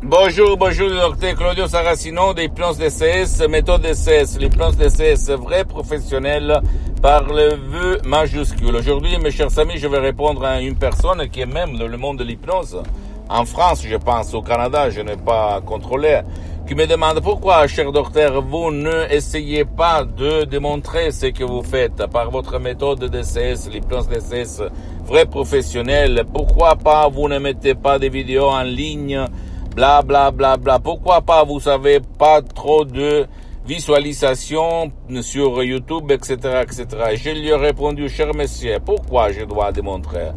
Bonjour, bonjour, docteur Claudio Saracino de Hypnose DCS, méthode DCS. L'hypnose DCS, vrai professionnel par le V majuscule. Aujourd'hui, mes chers amis, je vais répondre à une personne qui est même dans le monde de l'hypnose. En France, je pense, au Canada, je n'ai pas contrôlé, qui me demande pourquoi, cher docteur, vous ne essayez pas de démontrer ce que vous faites par votre méthode DCS, l'hypnose DCS, vrai professionnel. Pourquoi pas vous ne mettez pas des vidéos en ligne, bla bla bla bla. Pourquoi pas vous n'avez pas trop de visualisation sur YouTube, etc., etc. Je lui ai répondu, cher monsieur, pourquoi je dois démontrer?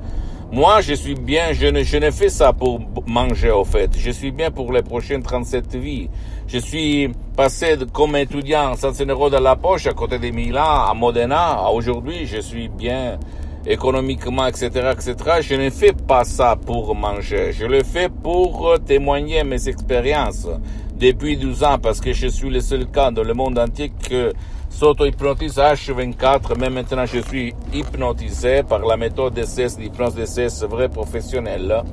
Moi, je suis bien, je ne fais ça pour manger, au fait. Je suis bien pour les prochaines 37 vies. Je suis passé comme étudiant, 500 € dans la poche, à côté de Milan, à Modena. Aujourd'hui, je suis bien économiquement, etc., etc. Je ne fais pas ça pour manger. Je le fais pour témoigner mes expériences depuis 12 ans, parce que je suis le seul cas dans le monde entier que s'auto-hypnotise H24, mais maintenant je suis hypnotisé par la méthode DCS, l'hypnose DCS vrai professionnel.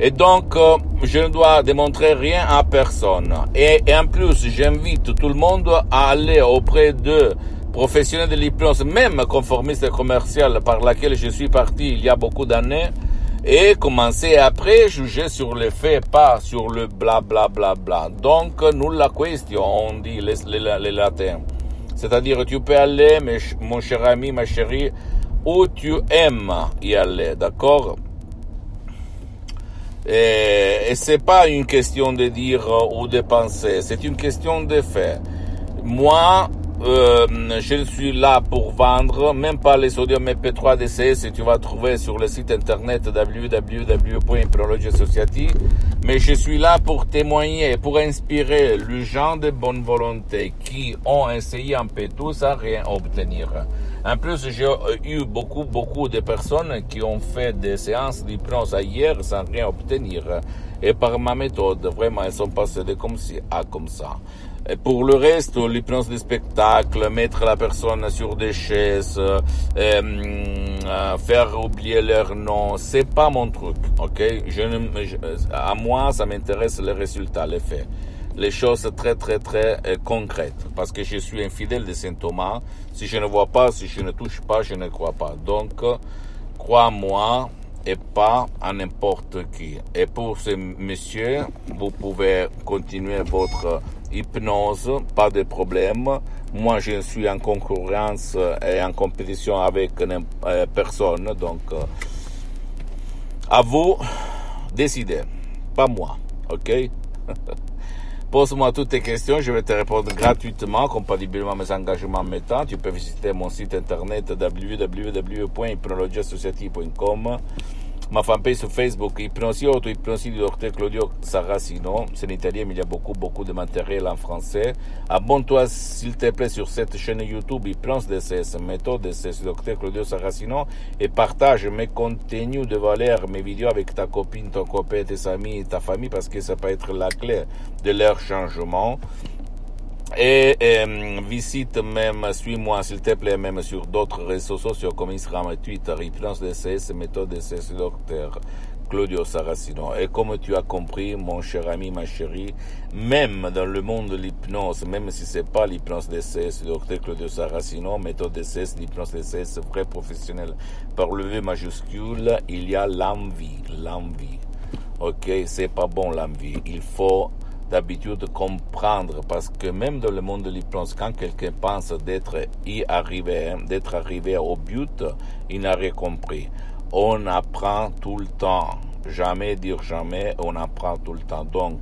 Et donc, je ne dois démontrer rien à personne. Et en plus, j'invite tout le monde à aller auprès de professionnels de l'hypnose, même conformiste commercial par laquelle je suis parti il y a beaucoup d'années, et commencer après juger sur les faits, pas sur le bla bla bla bla. Donc, nulla question, on dit les latins. C'est-à-dire, tu peux aller, mon cher ami, ma chérie, où tu aimes y aller, d'accord? Et c'est pas une question de dire ou de penser, c'est une question de fait. Moi, je suis là pour vendre, même pas les sodium mp3 DCS que tu vas trouver sur le site internet www.ipnologiassociati.com, mais je suis là pour témoigner, pour inspirer les gens de bonne volonté qui ont essayé un peu tout sans rien obtenir. En plus, j'ai eu beaucoup de personnes qui ont fait des séances d'hypnose ailleurs sans rien obtenir. Et par ma méthode, vraiment, elles sont passées de comme ci à comme ça. Et pour le reste, l'hypnose des spectacles, mettre la personne sur des chaises, faire oublier leur nom, c'est pas mon truc, ok? À moi, ça m'intéresse les résultats, les faits, les choses très concrètes, parce que je suis un fidèle de Saint Thomas. Si je ne vois pas, si je ne touche pas, je ne crois pas. Donc, crois-moi et pas à n'importe qui. Et pour ce monsieur, vous pouvez continuer votre hypnose, pas de problème. Moi, je suis en concurrence et en compétition avec personne. Donc, à vous, décidez. Pas moi, ok? Pose-moi toutes tes questions, je vais te répondre gratuitement, compatiblement à mes engagements en mettant. Tu peux visiter mon site internet www.ipnologiassociati.com, ma fanpage sur Facebook, Hypnosie, auto-hypnosie du docteur Claudio Saracino. C'est en italien, mais il y a beaucoup de matériel en français. Abonne-toi, s'il te plaît, sur cette chaîne YouTube, Hypnose DCS, méthode DCS, docteur Claudio Saracino, et partage mes contenus de valeur, mes vidéos avec ta copine, ton copain, tes amis et ta famille, parce que ça peut être la clé de leur changement. Et visite même, suis-moi s'il te plaît, même sur d'autres réseaux sociaux comme Instagram et Twitter, Hypnose DCS, méthode DCS, docteur Claudio Saracino. Et comme tu as compris, mon cher ami, ma chérie, même dans le monde de l'hypnose, même si c'est pas l'hypnose DCS, docteur Claudio Saracino, méthode DCS, l'hypnose DCS, vrai professionnel par le V majuscule, il y a l'envie. Ok, c'est pas bon l'envie, il faut d'habitude comprendre, parce que même dans le monde de l'hypnose, quand quelqu'un pense d'être arrivé au but, il n'a rien compris. On apprend tout le temps. Jamais dire jamais, on apprend tout le temps. Donc,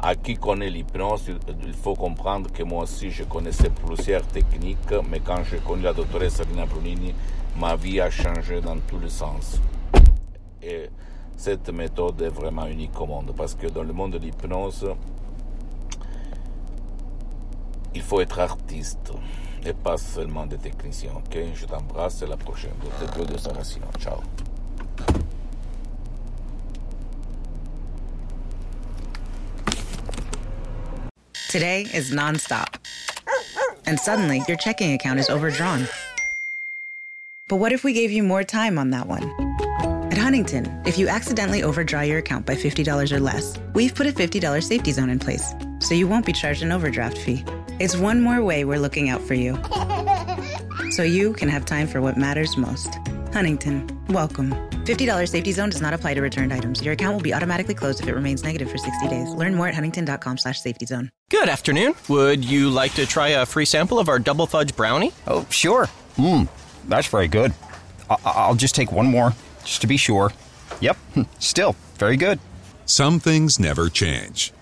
à qui connaît l'hypnose, il faut comprendre que moi aussi, je connaissais plusieurs techniques, mais quand j'ai connu la doctoresse Serena Brunini, ma vie a changé dans tous les sens. Et cette méthode est vraiment unique au monde, parce que dans le monde de l'hypnose, il faut être artiste et pas seulement des techniciens. Ok, je t'embrasse, à la prochaine. C'était Claudio Saracino, ciao. Today is nonstop. And suddenly, your checking account is overdrawn. But what if we gave you more time on that one? At Huntington, if you accidentally overdraw your account by $50 or less, we've put a $50 safety zone in place, so you won't be charged an overdraft fee. It's one more way we're looking out for you, so you can have time for what matters most. Huntington, welcome. $50 safety zone does not apply to returned items. Your account will be automatically closed if it remains negative for 60 days. Learn more at huntington.com/safety zone. Good afternoon. Would you like to try a free sample of our double fudge brownie? Oh, sure. That's very good. I'll just take one more, just to be sure. Yep, still very good. Some things never change,